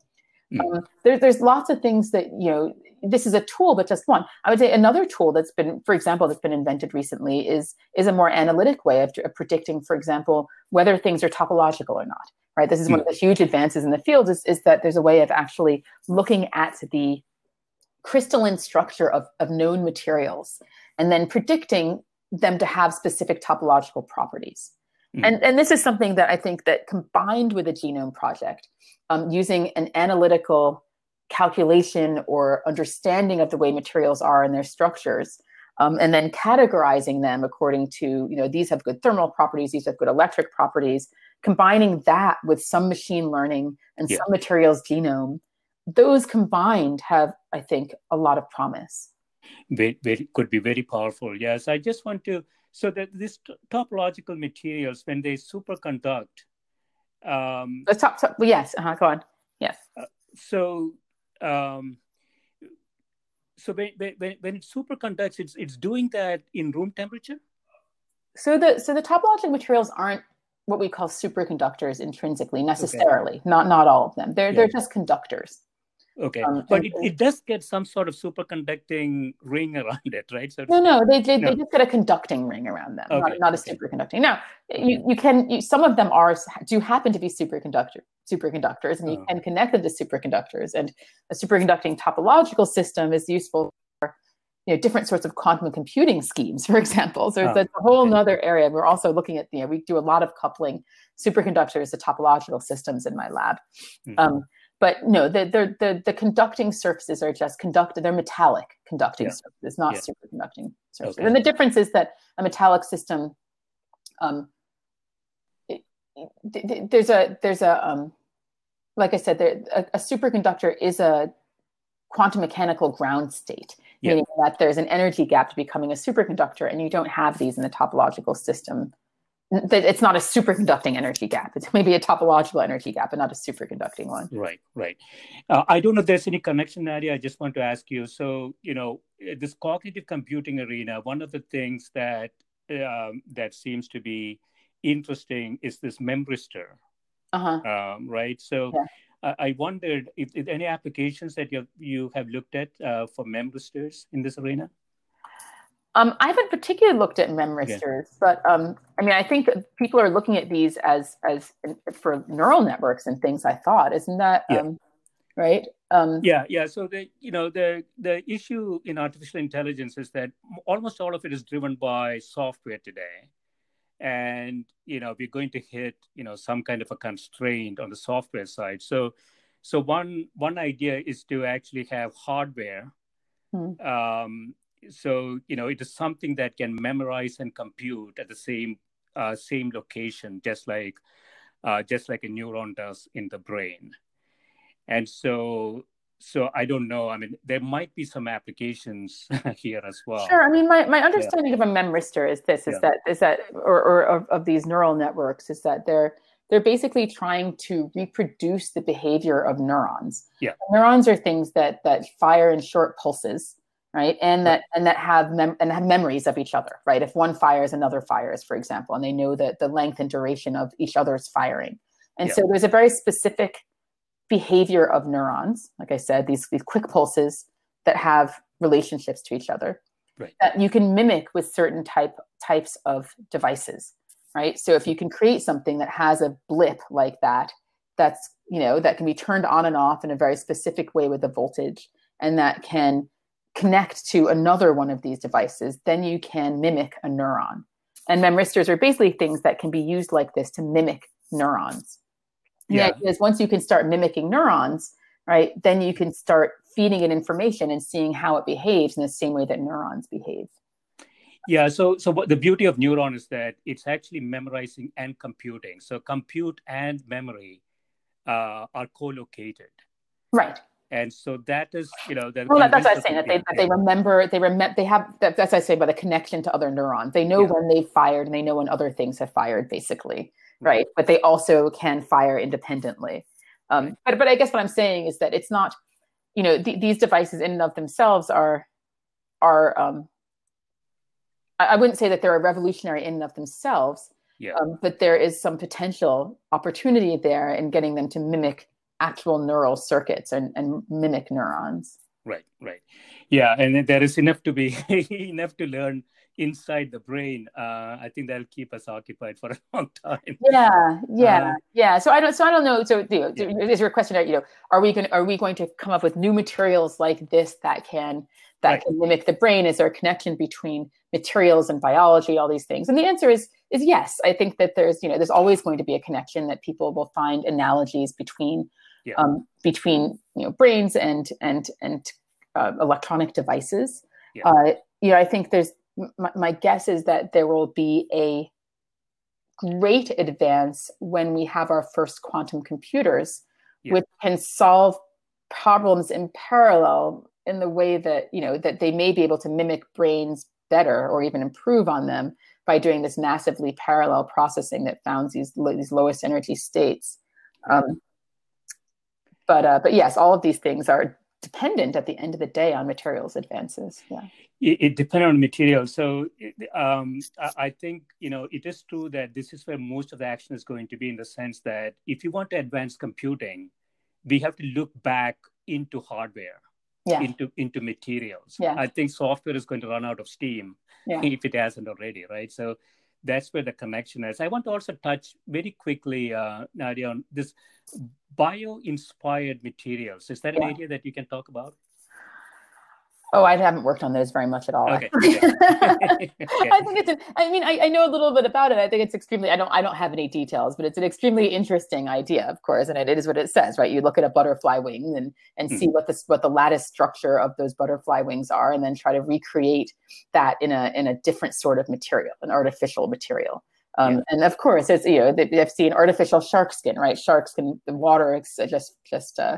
Mm. Um, there, there's lots of things that, you know, this is a tool, but just one. I would say another tool that's been, for example, that's been invented recently is, is a more analytic way of, of predicting, for example, whether things are topological or not, right? This is one of the huge advances in the field is, is that there's a way of actually looking at the crystalline structure of, of known materials and then predicting them to have specific topological properties. Mm. And, and this is something that I think that combined with a genome project, um, using an analytical calculation or understanding of the way materials are and their structures, um, and then categorizing them according to, you know, these have good thermal properties, these have good electric properties, combining that with some machine learning and yeah. some materials genome, those combined have, I think, a lot of promise. Very, very, could be very powerful. Yes, I just want to, so that these topological materials, when they superconduct. Um, the top, top, yes, uh-huh, go on, yes. Uh, so, Um, so when, when, when it superconducts, it's it's doing that in room temperature? So the so the topological materials aren't what we call superconductors intrinsically necessarily. Okay. Not not all of them. They're yeah. they're just conductors. Okay, um, but it, it does get some sort of superconducting ring around it, right? So no, no, they, they, no. they just get a conducting ring around them, okay. not, not a okay. superconducting. Now, you, you can, you, some of them are, do happen to be superconductor, superconductors, and oh. you can connect them to superconductors. And a superconducting topological system is useful for you know, different sorts of quantum computing schemes, for example. So oh, that's a whole okay. other area. We're also looking at, you know, we do a lot of coupling superconductors to topological systems in my lab. Mm-hmm. um, But no, the, the the the conducting surfaces are just conductive. They're metallic conducting yeah. surfaces, not yeah. superconducting surfaces. Okay. And the difference is that a metallic system, um, it, it, there's a there's a um, like I said, there a, a superconductor is a quantum mechanical ground state, yeah. meaning that there's an energy gap to becoming a superconductor, and you don't have these in the topological system. It's not a superconducting energy gap. It's maybe a topological energy gap, but not a superconducting one. Right, right. Uh, I don't know if there's any connection, Nadia. I just want to ask you. So, you know, this cognitive computing arena, one of the things that um, that seems to be interesting is this memristor, uh-huh. um, right? So yeah. I, I wondered if, if any applications that you you have looked at uh, for memristors in this arena? Um, I haven't particularly looked at memristors, yeah. but um, I mean, I think people are looking at these as as for neural networks and things. I thought, isn't that yeah. um, right? Um, yeah, yeah. So the you know the the issue in artificial intelligence is that almost all of it is driven by software today, and you know we're going to hit you know some kind of a constraint on the software side. So, so one one idea is to actually have hardware. Mm-hmm. Um, So, you know, it is something that can memorize and compute at the same uh, same location, just like uh, just like a neuron does in the brain. And so, so I don't know. I mean, there might be some applications here as well. Sure. I mean, my, my understanding yeah. of a memristor is this, is yeah. that is that or, or of, of these neural networks is that they're they're basically trying to reproduce the behavior of neurons. Yeah. Neurons are things that that fire in short pulses. Right, and that and that have mem and have memories of each other. Right, if one fires, another fires, for example, and they know that the length and duration of each other's firing. And yeah. so there's a very specific behavior of neurons. Like I said, these these quick pulses that have relationships to each other right. that you can mimic with certain type types of devices. Right, so if you can create something that has a blip like that, that's you know that can be turned on and off in a very specific way with a voltage, and that can connect to another one of these devices, then you can mimic a neuron. And memristors are basically things that can be used like this to mimic neurons. Yeah. The idea is once you can start mimicking neurons, right, then you can start feeding it information and seeing how it behaves in the same way that neurons behave. Yeah, so so what the beauty of neuron is that it's actually memorizing and computing. So compute and memory uh, are co-located. Right. And so that is, you know, that well, that's what I was saying that they, that they remember, they remember, they have, that, that's what I say about a connection to other neurons. They know yeah. when they fired and they know when other things have fired basically. Right. right. But they also can fire independently. Um, right. But, but I guess what I'm saying is that it's not, you know, th these devices in and of themselves are, are, um, I, I wouldn't say that they're a revolutionary in and of themselves, yeah. um, but there is some potential opportunity there in getting them to mimic actual neural circuits and, and mimic neurons. Right, right. Yeah, and there is enough to be, enough to learn inside the brain. Uh, I think that'll keep us occupied for a long time. Yeah, yeah, um, yeah. So I don't, so I don't know, so you know, yeah. is your question, you know, are we going to, are we going to come up with new materials like this that can, that right. can mimic the brain? Is there a connection between materials and biology, all these things? And the answer is, is yes. I think that there's, you know, there's always going to be a connection that people will find analogies between Yeah. Um, between you know brains and and and uh, electronic devices, yeah. uh, you know I think there's my, my guess is that there will be a great advance when we have our first quantum computers, yeah. which can solve problems in parallel in the way that you know that they may be able to mimic brains better or even improve on them by doing this massively parallel processing that founds these these lowest energy states. Um, yeah. But, uh, but yes, all of these things are dependent at the end of the day on materials advances. Yeah, It, it depends on materials. So um, I think, you know, it is true that this is where most of the action is going to be in the sense that if you want to advance computing, we have to look back into hardware, yeah. into into materials. Yeah. I think software is going to run out of steam yeah. if it hasn't already, right? So that's where the connection is. I want to also touch very quickly, uh, Nadia, on this bio-inspired materials. Is that an yeah. idea that you can talk about? Oh, I haven't worked on those very much at all. Okay. Yeah. I think it's, a, I mean, I, I know a little bit about it. I think it's extremely, I don't, I don't have any details, but it's an extremely interesting idea, of course. And it is what it says, right? You look at a butterfly wing and, and mm-hmm. see what the, what the lattice structure of those butterfly wings are, and then try to recreate that in a, in a different sort of material, an artificial material. Um, yeah. And of course, it's, you know, I've seen artificial shark skin, right? Sharks can, the water is just, just, uh,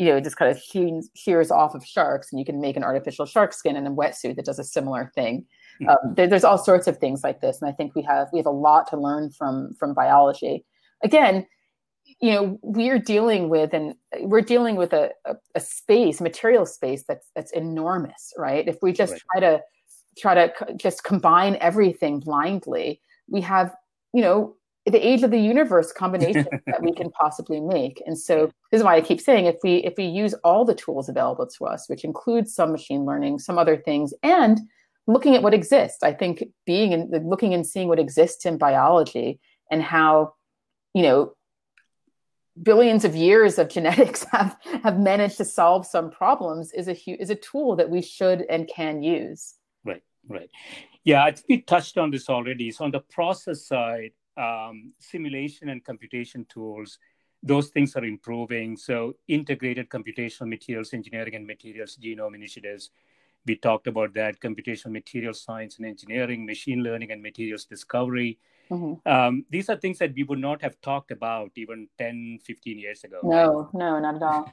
you know, it just kind of hews, hears off of sharks, and you can make an artificial shark skin and a wetsuit that does a similar thing. Mm-hmm. um, there, there's all sorts of things like this. And I think we have, we have a lot to learn from, from biology. Again, you know, we're dealing with, and we're dealing with a, a, a space, material space that's, that's enormous, right? If we just right. try to, try to co- just combine everything blindly, we have, you know, the age of the universe combination that we can possibly make. And so this is why I keep saying, if we if we use all the tools available to us, which includes some machine learning, some other things, and looking at what exists, I think being in looking and seeing what exists in biology, and how, you know, billions of years of genetics have, have managed to solve some problems is a is a tool that we should and can use. Right, right. Yeah, I think we touched on this already. So on the process side, Um, simulation and computation tools, those things are improving. So integrated computational materials engineering and materials genome initiatives, we talked about that, computational materials science and engineering, machine learning and materials discovery. Mm-hmm. Um, these are things that we would not have talked about even ten, fifteen years ago. No, no, not at all.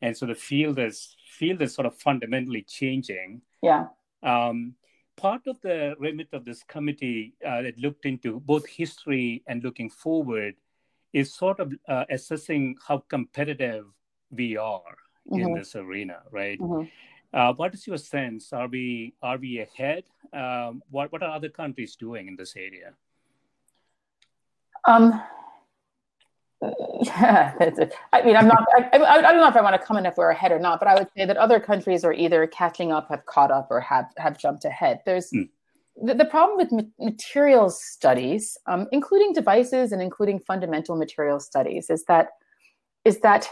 And so the field is, field is sort of fundamentally changing. Yeah. Um, Part of the remit of this committee uh, that looked into both history and looking forward is sort of uh, assessing how competitive we are mm-hmm. in this arena, right? Mm-hmm. Uh, what is your sense? Are we are we ahead? Um, what what are other countries doing in this area? Um. Yeah, that's it. I mean, I'm not. I, I don't know if I want to comment if we're ahead or not, but I would say that other countries are either catching up, have caught up, or have have jumped ahead. There's mm. the, the problem with ma- materials studies, um, including devices and including fundamental material studies, is that is that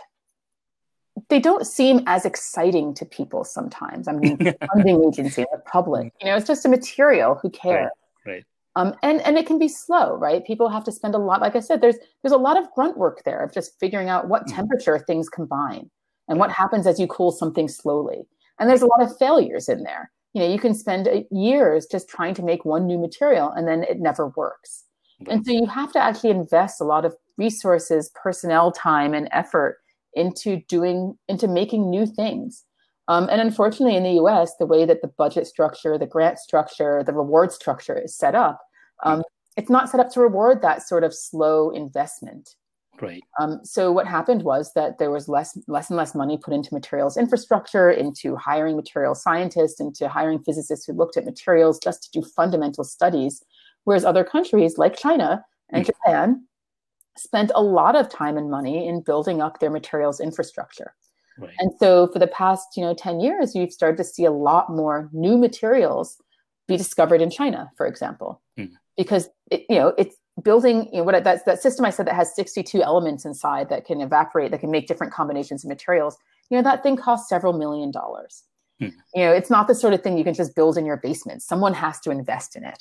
they don't seem as exciting to people sometimes. I mean, the funding agency, the public, you know, it's just a material. Who cares? Right. right. Um, and, and it can be slow, right? People have to spend a lot, like I said, there's there's a lot of grunt work there of just figuring out what temperature things combine and what happens as you cool something slowly. And there's a lot of failures in there. You know, you can spend years just trying to make one new material and then it never works. And so you have to actually invest a lot of resources, personnel, time, and effort into doing, into making new things. Um, and unfortunately in the U S, the way that the budget structure, the grant structure, the reward structure is set up, Um, it's not set up to reward that sort of slow investment. Right. Um, so what happened was that there was less, less and less money put into materials infrastructure, into hiring material scientists, into hiring physicists who looked at materials just to do fundamental studies. Whereas other countries like China and mm-hmm. Japan spent a lot of time and money in building up their materials infrastructure. Right. And so for the past, you know, ten years, you've started to see a lot more new materials be discovered in China, for example. Mm-hmm. Because it, you know, it's building, you know, what that's that system I said that has sixty-two elements inside that can evaporate, that can make different combinations of materials. You know, that thing costs several million dollars. Hmm. You know, it's not the sort of thing you can just build in your basement. Someone has to invest in it.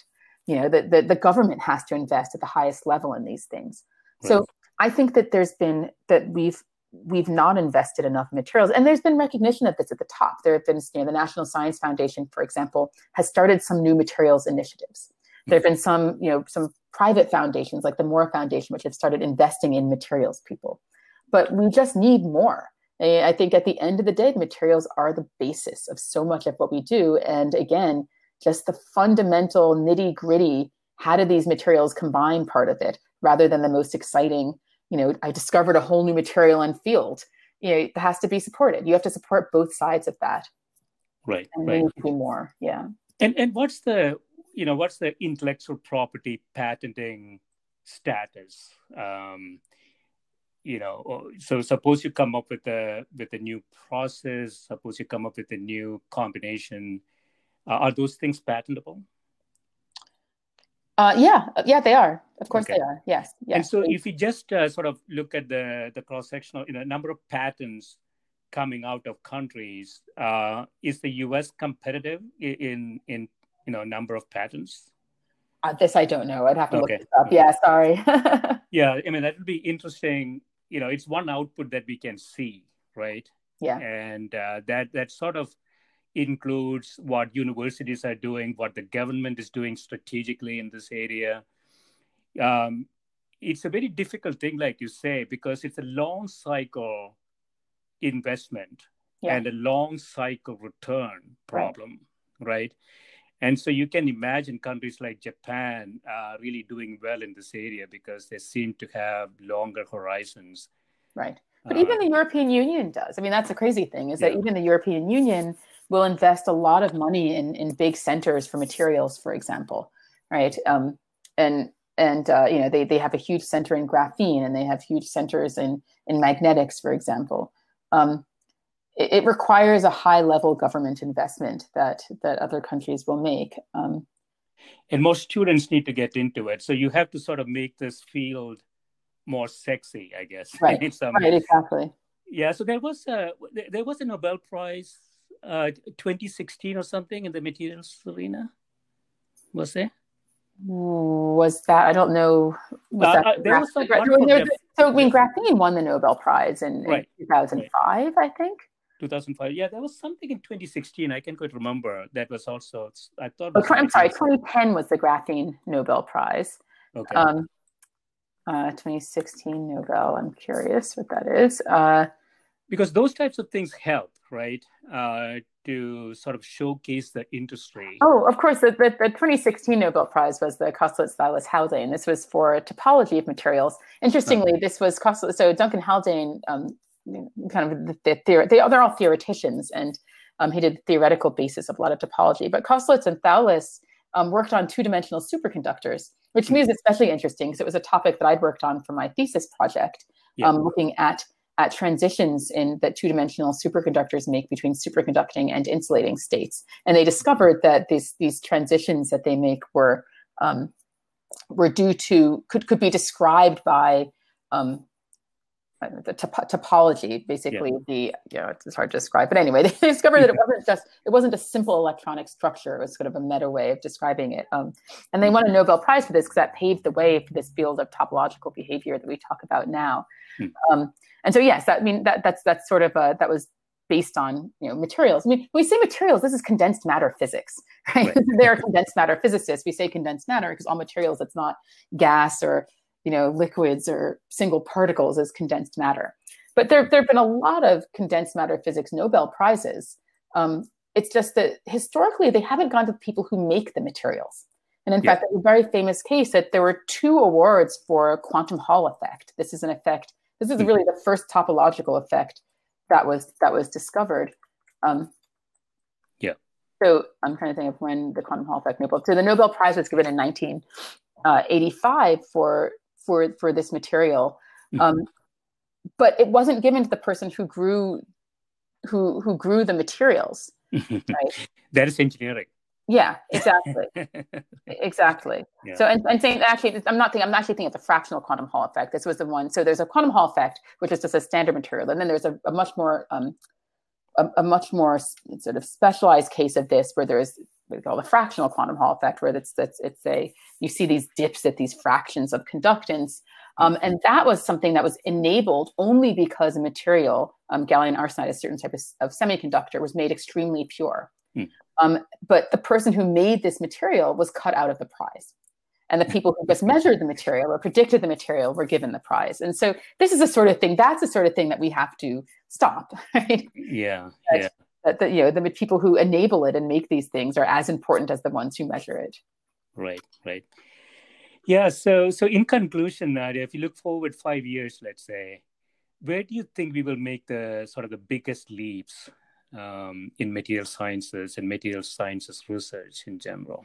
You know, the the, the government has to invest at the highest level in these things. Right. So I think that there's been that we've we've not invested enough materials, and there's been recognition of this at the top. There have been, you know, the National Science Foundation, for example, has started some new materials initiatives. There have been some, you know, some private foundations like the Moore Foundation, which have started investing in materials people. But we just need more. And I think at the end of the day, materials are the basis of so much of what we do. And again, just the fundamental nitty gritty, how do these materials combine part of it, rather than the most exciting, you know, I discovered a whole new material and field. You know, it has to be supported. You have to support both sides of that. Right. And right. we need to do more. Yeah. And and what's the... you know, what's the intellectual property patenting status? Um, you know, so suppose you come up with a with a new process, suppose you come up with a new combination, uh, are those things patentable? Uh, yeah, yeah, they are. Of course, okay. they are. Yes, yes. And so, if you just uh, sort of look at the the cross sectional, you know, number of patents coming out of countries, uh, is the U S competitive in in you know number of patents? Uh, this I don't know. I'd have to okay. look it up. Okay. Yeah, sorry. Yeah, I mean that would be interesting. You know, it's one output that we can see, right? Yeah, and uh, that that sort of includes what universities are doing, what the government is doing strategically in this area. Um, it's a very difficult thing, like you say, because it's a long cycle investment yeah. and a long cycle return problem, right? right? And so you can imagine countries like Japan uh, really doing well in this area because they seem to have longer horizons. Right. But uh, even the European Union does. I mean, that's the crazy thing is that yeah. even the European Union will invest a lot of money in, in big centers for materials, for example, right? Um, and, and uh, you know, they, they have a huge center in graphene and they have huge centers in, in magnetics, for example. Um, it, it requires a high level government investment that, that other countries will make. Um, and most students need to get into it. So you have to sort of make this field more sexy, I guess. Right, in some right exactly. Yeah, so there was a, there was a Nobel Prize Uh, twenty sixteen or something in the materials arena, was there? Was that? I don't know. Was uh, that uh, there was like one so, there, so when graphene won the Nobel Prize in, right. in two thousand five, right. I think. two thousand five. Yeah, there was something in twenty sixteen. I can't quite remember. That was also. I thought. Oh, I'm sorry. twenty ten was the graphene Nobel Prize. Okay. Um, uh, twenty sixteen Nobel. I'm curious what that is. Uh, because those types of things help. Right, uh, to sort of showcase the industry. Oh, of course, the, the, the twenty sixteen Nobel Prize was the Kostlitz, Thialis, Haldane. This was for topology of materials. Interestingly, okay. this was Kostlitz. So Duncan Haldane, um, kind of the, the theory, they, they're all theoreticians, and um, he did the theoretical basis of a lot of topology. But Kostlitz and Thialis um, worked on two-dimensional superconductors, which to me is especially interesting because it was a topic that I'd worked on for my thesis project, yeah. um, looking at at transitions in that two-dimensional superconductors make between superconducting and insulating states. And they discovered that these, these transitions that they make were, um, were due to, could, could be described by um, the top topology, basically yeah. the, you know, it's hard to describe, but anyway, they discovered that it wasn't just, it wasn't a simple electronic structure, it was sort of a meta way of describing it. Um, and they won a Nobel Prize for this because that paved the way for this field of topological behavior that we talk about now. Hmm. Um, And so, yes, that, I mean, that, that's that's sort of a, that was based on, you know, materials. I mean, when we say materials, this is condensed matter physics, right? right. They are condensed matter physicists. We say condensed matter because all materials that's not gas or, you know, liquids or single particles is condensed matter. But there there have been a lot of condensed matter physics Nobel Prizes. Um, it's just that historically, they haven't gone to the people who make the materials. And in yeah. fact, there's a very famous case that there were two awards for quantum Hall effect. This is an effect This is really the first topological effect that was that was discovered. Um, yeah. So I'm trying to think of when the quantum Hall effect Nobel. So the Nobel Prize was given in nineteen eighty-five for for for this material, um, mm-hmm. but it wasn't given to the person who grew who who grew the materials. Right? That is engineering. Yeah, exactly, exactly. Yeah. So, and, and saying actually, I'm not thinking. I'm actually thinking of the fractional quantum Hall effect. This was the one. So, there's a quantum Hall effect, which is just a standard material, and then there's a, a much more, um, a, a much more sort of specialized case of this, where there is what we call the fractional quantum Hall effect, where that's that's it's a you see these dips at these fractions of conductance, um, and that was something that was enabled only because a material, um, gallium arsenide, a certain type of, of semiconductor, was made extremely pure. Mm. Um, but the person who made this material was cut out of the prize. And the people who just measured the material or predicted the material were given the prize. And so this is the sort of thing, that's the sort of thing that we have to stop, right? Yeah. That, yeah. That the, you know, the people who enable it and make these things are as important as the ones who measure it. Right, right. Yeah, so, so in conclusion, Nadia, if you look forward five years, let's say, where do you think we will make the sort of the biggest leaps Um, in material sciences and material sciences research in general?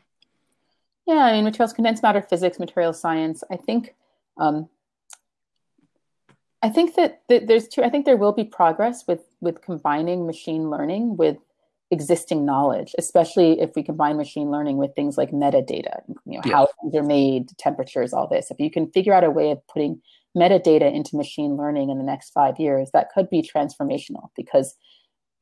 Yeah, I mean, materials, condensed matter physics, material science. I think um, I think that, that there's two, I think there will be progress with, with combining machine learning with existing knowledge, especially if we combine machine learning with things like metadata, you know, yeah. how things are made, temperatures, all this. If you can figure out a way of putting metadata into machine learning in the next five years, that could be transformational because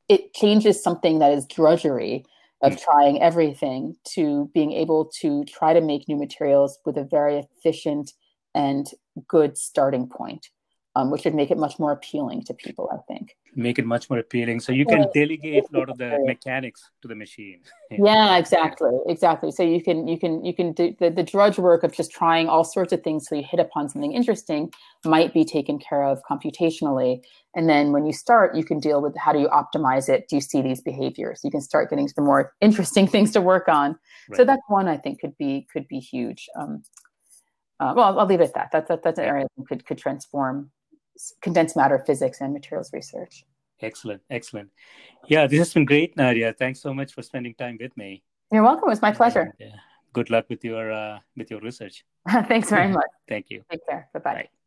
it changes something that is drudgery of trying everything to being able to try to make new materials with a very efficient and good starting point, um, which would make it much more appealing to people, I think. Make it much more appealing. So you can delegate a lot of the mechanics to the machine. Yeah, yeah exactly, exactly. So you can you can you can do the, the drudge work of just trying all sorts of things so you hit upon something interesting might be taken care of computationally. And then when you start, you can deal with how do you optimize it? Do you see these behaviors? You can start getting some more interesting things to work on. Right. So that's one I think could be could be huge. Um, uh, well, I'll leave it at that. That's that, that's an area that could could transform condensed matter physics and materials research. Excellent, excellent. Yeah, this has been great, Nadia. Thanks so much for spending time with me. You're welcome. It's my pleasure. And, uh, good luck with your uh, with your research. Thanks very much. Thank you. Take care. Bye-bye. Bye.